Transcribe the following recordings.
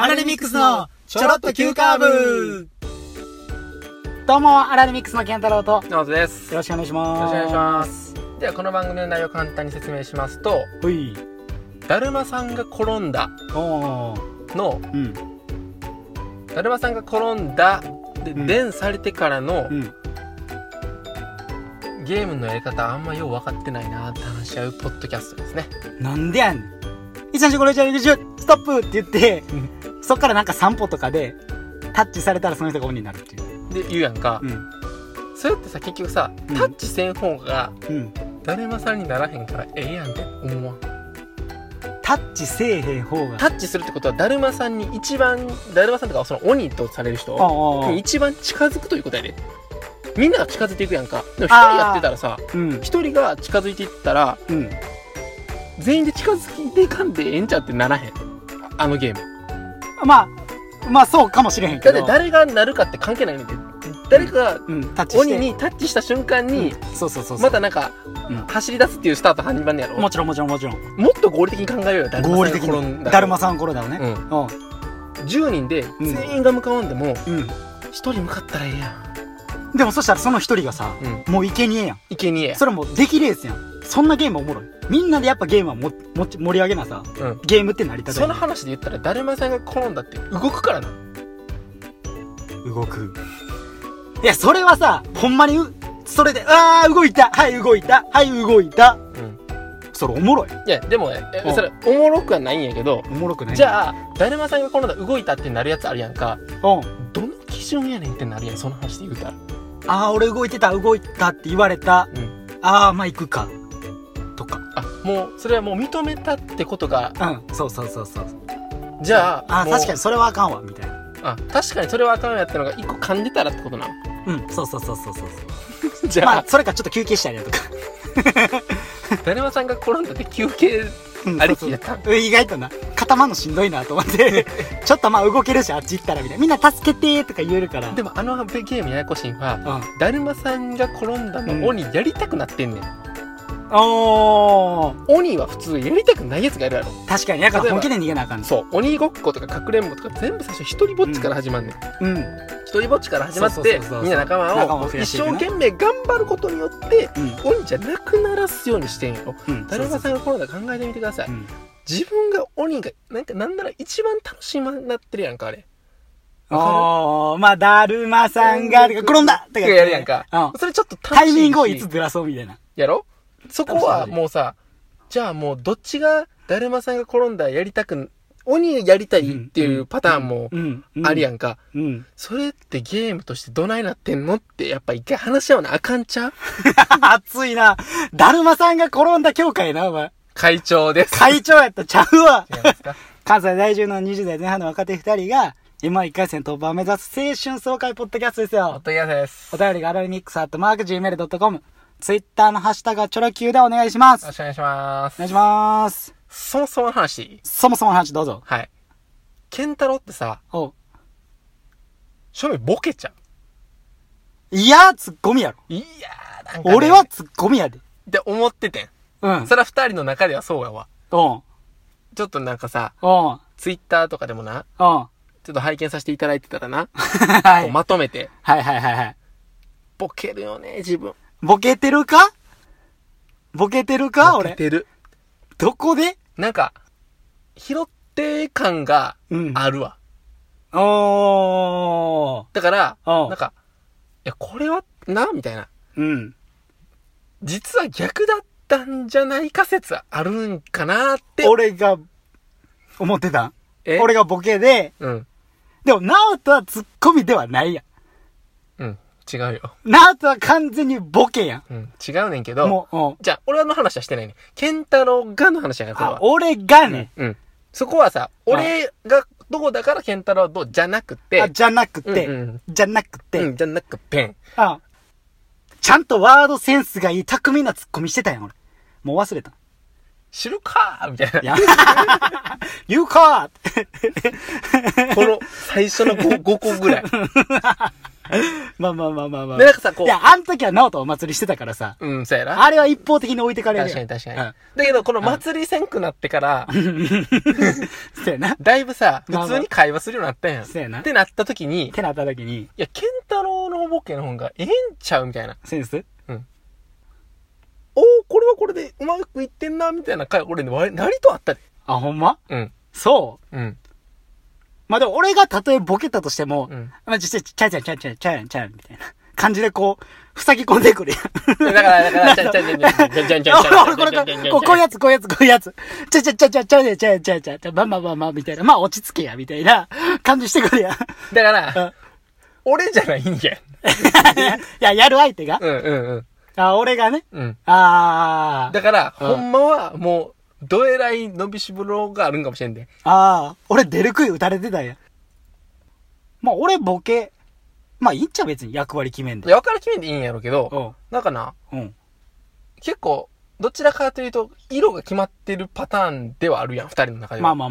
アラレミックスのちょろっと急カーブ。どうもアラレミックスの健太郎と直人です。よろしくお願いします。よろしくお願いします。ではこの番組の内容を簡単に説明しますと、だるまさんが転んだの、だるまさんが転んだで、伝されてからの、ゲームのやり方あんまよう分かってないなって話し合うポッドキャストですね。なんでやねん。1、2、3、4、5、6、7、ストップって言って、そっからなんか散歩とかでタッチされたらその人が鬼になるっていう。で言うやんか。それってさ結局さ、タッチせん方がだるまさんにならへんからええやんって思わん。タッチせえへん方が。タッチするってことはだるまさんに一番、だるまさんとかその鬼とされる人に一番近づくということやで。みんなが近づいていくやんか。でも一人やってたらさ、一人が近づいていったら、全員で近づいていかんでええんちゃってならへん。あのゲーム。まあそうかもしれへんけど。だって誰がなるかって関係ないねんけど。誰かが鬼にタッチした瞬間に、またなんか走り出すっていうスタート始まるんやろ。もちろん。もっと合理的に考えようよ。合理的に。だるまさん転んだのね。10人で全員が向かわんでも、1人向かったらええやん。でもそしたらその一人がさ、もういけにえやん。それもうできレースやん。そんなゲームおもろい。みんなでやっぱゲームは盛り上げなさ、ゲームって成り立たない。その話で言ったらだるまさんが転んだって動くからな。動く。いやそれはさ、ほんまにそれで動いた、それおもろい。いやでもね、それおもろくはないんやけど。おもろくない。じゃあだるまさんが転んだ動いたってなるやつあるやんか。どの基準やねんってなるやん。その話で言うたら。俺動いたって言われた、まあ行くかとか、もうそれはもう認めたってことが、そうじゃあ確かにそれはあかんわみたいな、確かにそれはあかんやったのが一個噛んでたらってことな。そうじゃあ、それかちょっと休憩したりだとかだるまさんが転んだって休憩ありきやった、意外とな固まんのしんどいなと思ってちょっと動けるしあっち行ったらみたいな、みんな助けてとか言えるから。でもあのゲームややこしいんは、だるまさんが転んだの鬼やりたくなってんねん。鬼は普通やりたくないやつがいるやろ。確かに。なんか本気で逃げなあかんねん。そう鬼ごっことかかくれんぼとか全部最初一人ぼっちから始まんねん。一人ぼっちから始まって、みんな仲間を一生懸命頑張ることによって鬼じゃなくならすようにしてんよ。だるまさんが転んだら考えてみてください。自分が鬼がなんなら一番楽しみになってるやんか、あれ。だるまさんが転んだとかやるやんか。それちょっとタイミングをいつずらそうみたいなやろ。そこはもうさ、じゃあもうどっちがだるまさんが転んだやりたく、鬼やりたいっていうパターンもあるやんか。それってゲームとしてどないなってんのってやっぱ一回話し合わなあかんちゃう熱いな。だるまさんが転んだ協会な、お前。会長です。会長やったちゃうわ。関西在住の20代前半の若手2人が、M1 回戦突破を目指す青春爽快ポッドキャストですよ。ポッドキャストです。お便りがアラレミックス@gmail.com。Twitter のハッシュタグはチョロQでお願いします。よろしくお願いします。お願いします。そもそもの話。そもそもの話どうぞ。はい。ケンタロウってさ、正味ボケちゃう。いやー、ツッコミやろ。いやー、なんか、ね。俺はツッコミやで。って思っててん。そら二人の中ではそうやわ。ちょっとなんかさ、ツイッターとかでもな、ちょっと拝見させていただいてたらな、まとめて。ボケるよね、自分。ボケてるか俺。ボケてる。どこでなんか、拾って感があるわ。だから、なんか、いや、これはな、みたいな。実は逆だったんじゃないか説あるんかなーって俺が思ってた。俺がボケで、でもナオトはツッコミではないやん。違うよ。ナオトは完全にボケやん。違うねんけど。じゃあ俺の話はしてないね。ケンタロウがの話やから。俺がね。そこはさ、俺がどうだからケンタロウどうじゃなくて。じゃなくて。ちゃんとワードセンスがいい巧みなツッコミしてたやん、俺。もう忘れた。知るかーみたいな。言うかーこの最初の 5個ぐらい。まあまあまあまあまあ。で、なんかさ、こう。いや、あん時は直人お祭りしてたからさ。うん、そうやな。あれは一方的に置いてかれる。確かに確かに。だけど、この祭りせんくなってから、そうやな。だいぶさ、普通に会話するようになったやん。そうやな。ってなった時に、いや、ケンタロウのおぼけの方がええんちゃうみたいな。センス？うん。おー、これはこれでうまくいってんな、みたいな回、俺、何とあったで。あ、ほんま？うん。そう？うん。まあでも俺がたとえボケたとしても、うん、まあ実際、ちゃんみたいな感じでこう、塞ぎ込んでくるやん。だから、ちゃんこういうやつ。ちゃん、まあ、みたいな。まあ落ち着けや、みたいな感じしてくるやん。だから、俺じゃないんや。いや、やる相手が。うん。あ、俺がね。うん。ああ。だから、ほんまはもう、どえらい伸びしろがあるんかもしれんで。ああ、俺出る杭打たれてたんや。まあ俺ボケ、まあいいっちゃ別に役割決めんで。役割決めんでいいんやろうけど、なんかな、うん、結構どちらかというと色が決まってるパターンではあるやん、二人の中では。まあ、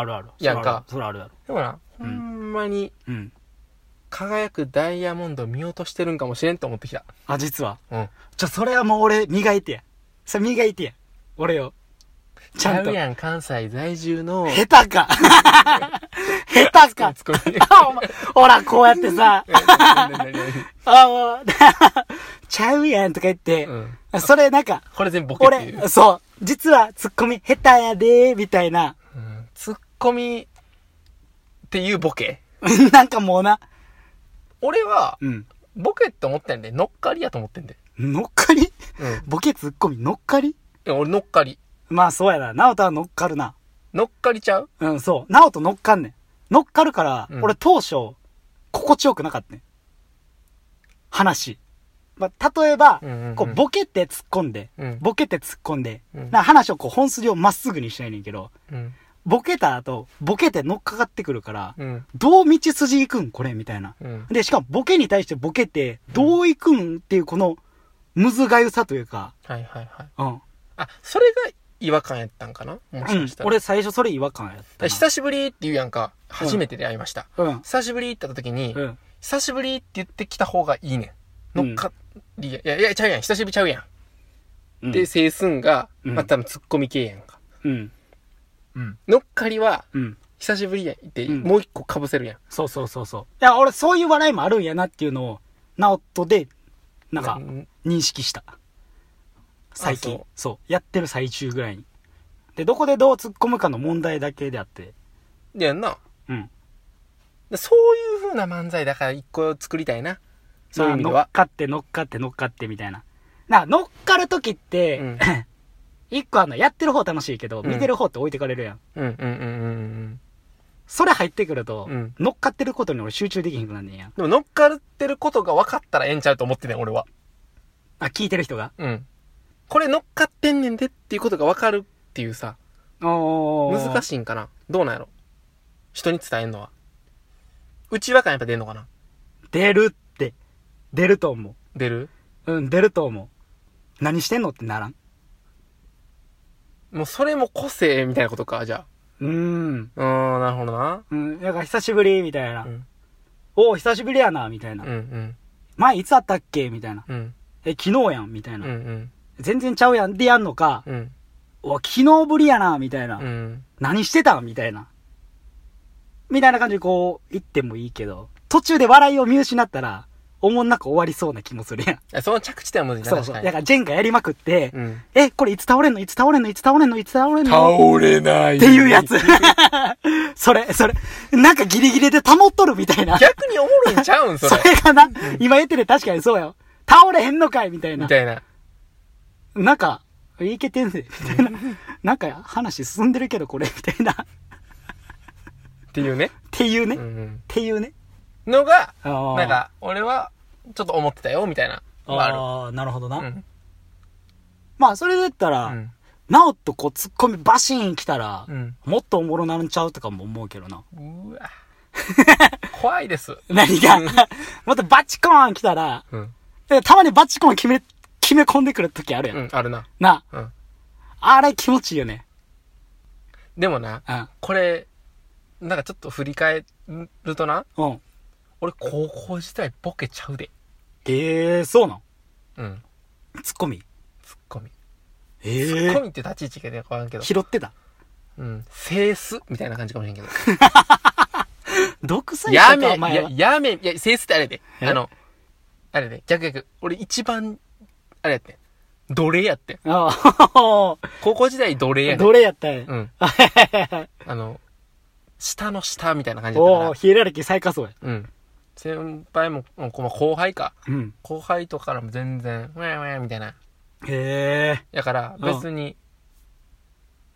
ある。いやんか、それあるやろ。でもな、うん、ほんまに、うん、輝くダイヤモンド見落としてるんかもしれんと思ってきた。あ、実は。うん。それはもう俺磨いてや。俺をちゃんと。やん関西在住の下手か下手かほらこうやってさちゃうやんとか言って、うん、それなんかこれ全部ボケっていう。俺そう実はツッコミ下手やでーみたいな、うん、ツッコミっていうボケなんかもうな俺は、うん、ボケって思ってんで乗っかりやと思ってんで乗っかり、うん、ボケツッコミ乗っかり俺乗っかり。まあそうやな。ナオトは乗っかるな。乗っかりちゃう？うん、そう。ナオト乗っかんねん。乗っかるから、うん、俺当初、心地よくなかったねん。話。まあ、例えば、こう、ボケて突っ込んで、な話をこう、本筋をまっすぐにしないねんけど、ボケた後、ボケて乗っかかってくるから、どう道筋行くんこれみたいな。で、しかもボケに対してボケて、どう行くんっていうこの、むずがゆさというか。はい。うん。あ、それが違和感やったんかなもしかしたら、うん、俺最初それ違和感やった。久しぶりって言うやんか、初めてで会いました。うん、久しぶりって言った時に、うん、久しぶりって言ってきた方がいいねん。乗っかり、うん、いや、ちゃうやん、久しぶりちゃうやん。うん、で、整寸が、まあ、多分ツッコミ系やんか。うん。乗っかりは、久しぶりやんって、もう一個被せるやん。そう。いや、俺そういう笑いもあるんやなっていうのを、ナオトで、なんか、認識した。最近そうやってる最中ぐらいにでどこでどう突っ込むかの問題だけであってやんなうんそういう風な漫才だから一個作りたいなそういう意味では乗っかってみたいな乗っかる時って、うん、一個やってる方楽しいけど、うん、見てる方って置いてかれるやんうんそれ入ってくると、うん、乗っかってることに俺集中できへんくなんねんやでも乗っかってることが分かったらええんちゃうと思ってね俺はあ聞いてる人がうんこれ乗っかってんねんでっていうことがわかるっていうさ。難しいんかなどうなんやろ人に伝えんのは。内輪感やっぱ出んのかな出るって。出ると思う。出るうん、出ると思う。何してんのってならんもうそれも個性みたいなことか、じゃあ。なるほどな。うん、なんか久しぶりみたいな。うん、おー、久しぶりやな、みたいな。前いつあったっけみたいな。昨日やん、みたいな。全然ちゃうやんでやんのか、うん、うわ昨日ぶりやなみたいな、うん、何してたみたいな感じでこう言ってもいいけど途中で笑いを見失ったらおもんなく終わりそうな気もするやんその着地点は無理だねそうだからジェンがやりまくって、うん、これいつ倒れんの倒れないっていうやつそれなんかギリギリで保っとるみたいな逆におもろいちゃうんそれそれかな、うん、今言ってる確かにそうや倒れへんのかいみたいななんか、いけてんぜ、みたいな。なんか、話進んでるけど、これ、みたいな。っていうね。っていうね。のが、なんか、俺は、ちょっと思ってたよ、みたいな。ああ、なるほどな。うん、まあ、それだったら、なおっとこう、ツッコミバシーン来たら、もっとおもろなんちゃうとかも思うけどな。うわ。怖いです。何がもっとバチコーン来たら、たまにバチコーン決め込んでくる時あるやん。あるな。なあ、あれ気持ちいいよね。でもな、これ、なんかちょっと振り返るとな、俺高校時代ボケちゃうで。そうなん。うん。ツッコミ。ツッコミ。ツッコミって立ち位置がね、変わらんけど。拾ってた。うん。セースみたいな感じかもしれんけど。独裁者かお前は。やめ、いや、セースってあれで。あれで、逆。俺一番、あれやって。奴隷やって。ああ。高校時代奴隷やね。奴隷やったね。うん。下の下みたいな感じだったから。おー、ヒエラルキー最下層や。うん。先輩も、後輩か。うん。後輩とかからも全然、ウェーウェーみたいな。へー。だから、別に、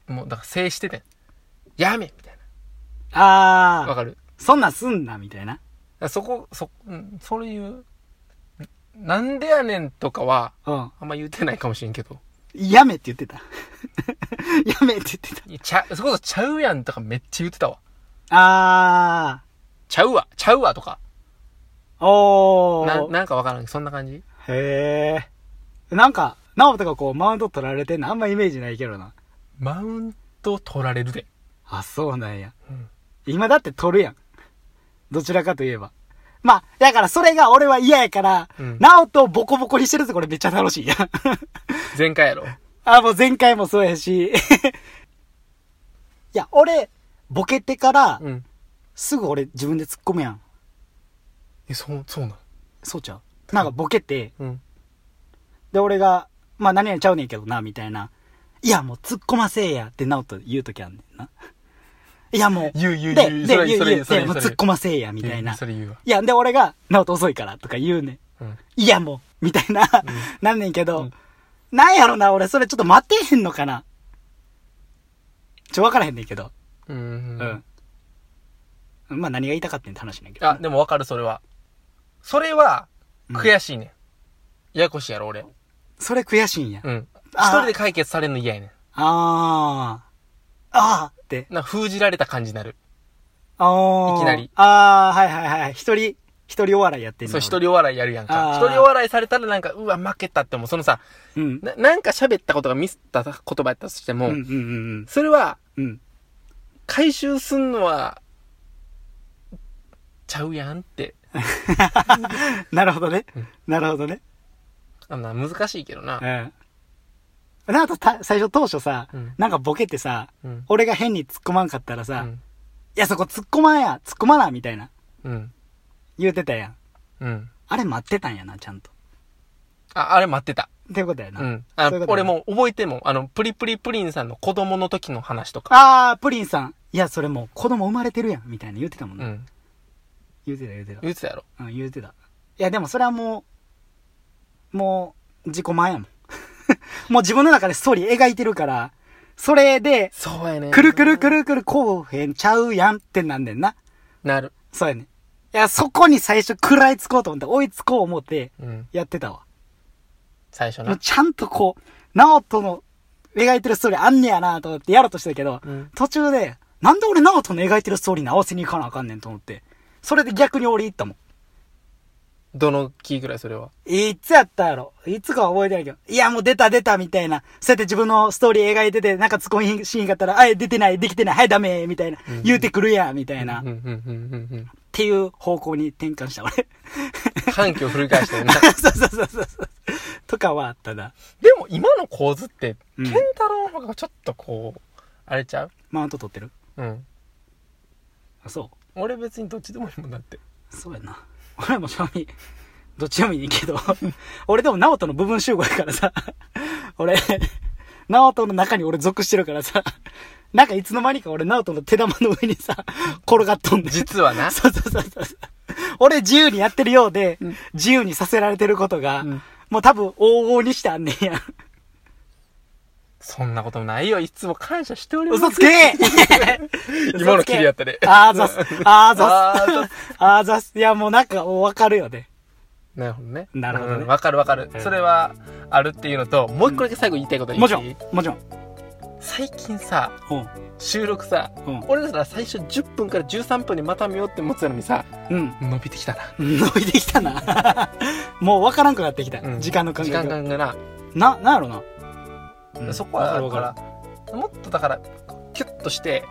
もう、だから、制しててん。やめみたいな。あー。わかる？そんなんすんな、みたいな。そういう、なんでやねんとかは、あんま言ってないかもしれんけど。やめって言ってた。やめって言ってた。そこそちゃうやんとかめっちゃ言ってたわ。あー。ちゃうわとか。おー。なんかわからん。そんな感じ？へー。なんか、直人がこう、マウント取られてんのあんまイメージないけどな。マウント取られるで。あ、そうなんや。うん、今だって取るやん。どちらかといえば。まあ、だからそれが俺は嫌やから、直人をボコボコにしてるぞ、これめっちゃ楽しいやん。前回やろ。あ、もう前回もそうやし。いや、俺、ボケてから、すぐ俺自分で突っ込むやん。そうなん？そうちゃう？なんかボケて、で、俺が、まあ何々ちゃうねんけどな、みたいな。いや、もう突っ込ませえやって直人言うときあんねんな。いやもう、言う、もう突っ込ませえや、みたいな。それ言うわ。いや、で、俺が、直人遅いから、とか言うね。いやもう、みたいな、なんねんけど、なんやろな、俺、それちょっと待てへんのかな。わからへんねんけど。まあ、何が言いたかってんって話なんけど。あ、でもわかる、それは。それは、悔しいねん。ややこしいやろ、俺。それ悔しいんや。うん。一人で解決されるの嫌やねん。ああ。なんか封じられた感じになる。いきなり。はい。一人お笑いやってんの。そう、一人お笑いやるやんか。一人お笑いされたらなんか、うわ、負けたってもう、そのさ、なんか喋ったことがミスった言葉やったとしても、それは、回収すんのは、ちゃうやんって。なるほどね。難しいけどな。なんか最初当初さ、なんかボケてさ、俺が変に突っ込まんかったらさ、いやそこ突っ込まなみたいな、言うてたやん、あれ待ってたんやな、ちゃんと。あれ待ってた。っていうことやな。俺も覚えても、プリプリプリンさんの子供の時の話とか。プリンさん。いや、それもう子供生まれてるやん、みたいな言うてたもんね。言うてた。言うてたやろ。言うてた。いや、でもそれはもう、自己前やもん。もう自分の中でストーリー描いてるから、それで、そうやね。くるくるこうへんちゃうやんってなんねんな。なる。そうやね。いや、そこに最初食らいつこうと思って、追いつこう思って、やってたわ。最初な。ちゃんとこう、直人の描いてるストーリーあんねやなと思ってやろうとしてたけど、途中で、なんで俺直人の描いてるストーリーに合わせに行かなあかんねんと思って、それで逆に俺行ったもん。どのキーぐらいそれは？いつやったやろ？いつかは覚えてないけど。いや、もう出たみたいな。そうやって自分のストーリー描いてて、なんか突っ込みシーンがあったら、出てない、できてない、ダメみたいな。言うてくるやみたいな。っていう方向に転換した、俺。反響を振り返したよね。そう。とかはあったな。でも今の構図って、ケンタロウの方がちょっとこう、あれちゃう？マウント取ってる？あ、そう。俺別にどっちでもいいもんだって。そうやな。俺も正味、どっちでもいいけど、俺でも直人の部分集合やからさ、俺、直人の中に俺属してるからさ、なんかいつの間にか俺直人の手玉の上にさ、転がっとんねん。実はな。そう。俺自由にやってるようで、自由にさせられてることが、もう多分往々にしてあんねんや。そんなこともないよ。いつも感謝しております。嘘つけ今のキリやったで。あーざす。いや、もうなんか、わかるよね。なるほどね。わかる。それは、あるっていうのと、もう一個だけ最後言いたいこと言っていい？もちろん。最近さ、収録さ、俺ら最初10分から13分にまた見ようって思ってたのにさ、伸びてきたな。もうわからんくなってきた。時間の感覚。時間がなんやろな。そこはだからもっとだからキュッとして、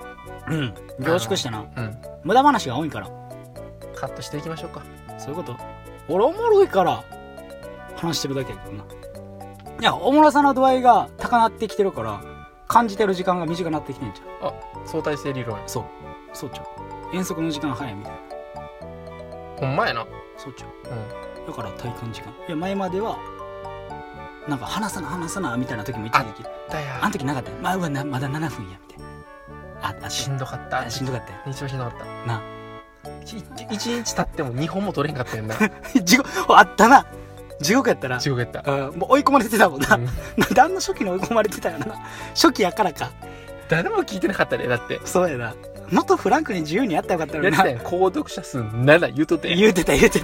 凝縮したな、無駄話が多いからカットしていきましょうか。そういうこと俺おもろいから話してるだけやけどな。いやおもろさの度合いが高なってきてるから感じてる時間が短くなってきてんじゃん。あ、相対性理論。そうそうちゃう、遠足の時間早いみたいな。ほんまやな。そうちゃう、うん、だから体感時間。いや前まではなんか話さなみたいな時も一時期あったや。あの時なかったよ、まあ、うわなまだ7分やみたいな。あしんどかった。しんどかったよ。一番しんどかったな。一日経っても2本も取れんかったよな。地獄あったな。地獄やったら地獄やった、うん、もう追い込まれてたもんな、うん、なんであんな初期に追い込まれてたよな。初期やからか誰も聞いてなかったね。だってそうやな、もっとフランクに自由にやったらよかったのにな。やってたよ、購読者数7言うとて言うてた7って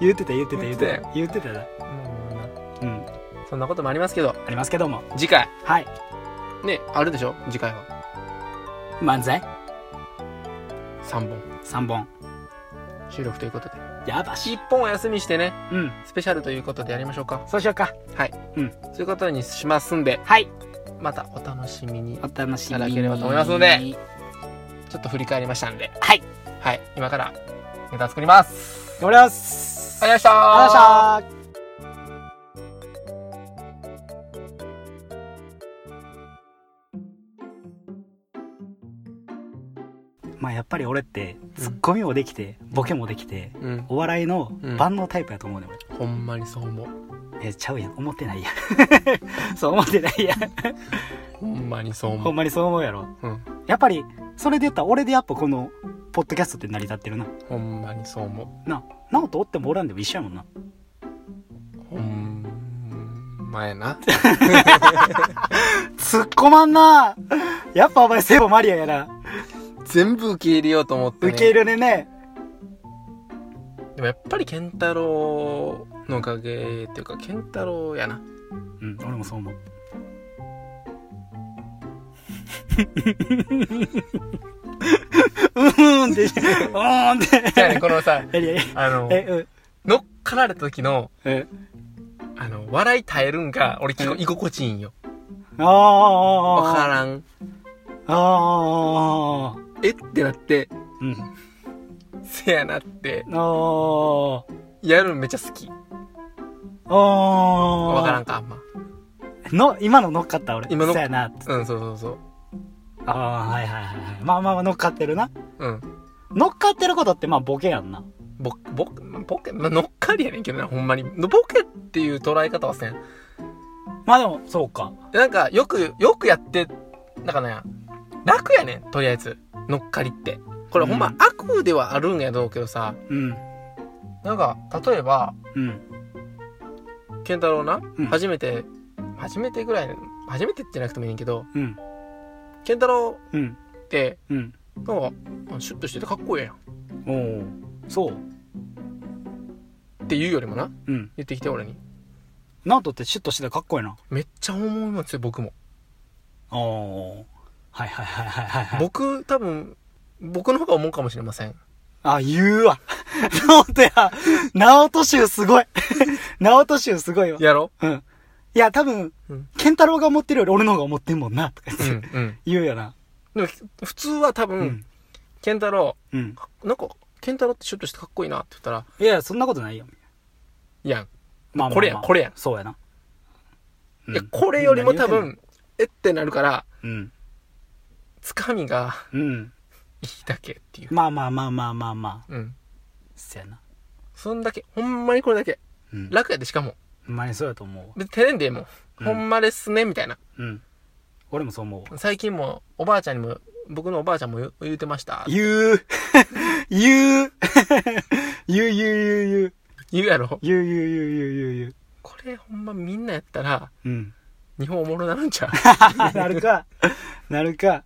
言うてたな。うん、そんなこともありますけども次回はいね、あるでしょ。次回は漫才3本収録ということで、やばし1本お休みしてね、うん、スペシャルということでやりましょうか。そうしようか。はい、うん、そういうことにしますんで、はい、またお楽しみにいただければと思いますので、ちょっと振り返りましたんで、はい、はい、今からネタ作ります。頑張ります。ありがとうございました。まあ、やっぱり俺ってツッコミもできて、うん、ボケもできて、うん、お笑いの万能タイプやと思うね、うん、ほんまにそう思う。ちゃうやん、思ってないやん。そう思ってないやん。ほんまにそう思う。ほんまにそう思うやろ、うん、やっぱりそれで言ったら俺でやっぱこのポッドキャストって成り立ってるな。ほんまにそう思うな。直人おってもおらんでも一緒やもんな。ほんまやな。突っ込まんな。やっぱお前セボマリアやな。全部受け入れようと思って、ね、受け入れるね。でもやっぱりケンタロウのおかげっていうかケンタロウやな。うん、俺もそう思う。うんってうんってじゃあね、このさ乗っかられた時の笑い耐えるんが俺結構居心地いいんよ。ああ分からん。ああえってなって、うん、せやなって、あやるのめっちゃ好き。わからんかあんま。の今の乗っかった俺。今のせやなって。うんそう。ああはいはいはい。まあ乗っかってるな。うん。乗っかってることってまあボケやんな。ボケ、まあ、乗っかりやねんけどな、ほんまにボケっていう捉え方はせん。まあでもそうか。なんかよくやってなんかね。楽やねんとりあえず乗っかりって。これほんま悪ではあるんやどうけどさ、うん、なんか例えば、うん、ケンタロウな、うん、初めてぐらい初めてってなくてもいいんけど、うん、ケンタロウって、うん、なんかシュッとしててかっこいいやん。おーそうって言うよりもな、うん、言ってきて俺になんとってシュッとしててかっこいいなめっちゃ思いますよ僕も。おーはいはいはいはいはい。僕の方が思うかもしれません。あ、言うわ。ほんとや。直人衆すごい。直人衆すごいわ。やろ？うん。いや、多分、ケンタロウが思ってるより俺の方が思ってんもんな、とか言うよな。でも、普通は多分、うん、ケンタロウ、うん、なんか、ケンタロウってシュッとしてかっこいいなって言ったら、いや、そんなことないよ。やん。まあ、これやん。そうやな。いや、これよりも多分、ってなるから、うん。つかみがいいだけっていう、うん、まあうんそやな。そんだけほんまにこれだけ、うん、楽やで。しかもほんまにそうやと思う。で照れんでも、うん、ほんまですねみたいな、うん、俺もそう思う。最近もおばあちゃんにも僕のおばあちゃんも言うてました。言うやろこれほんまみんなやったら、うん、日本おもろなるんちゃう。なるか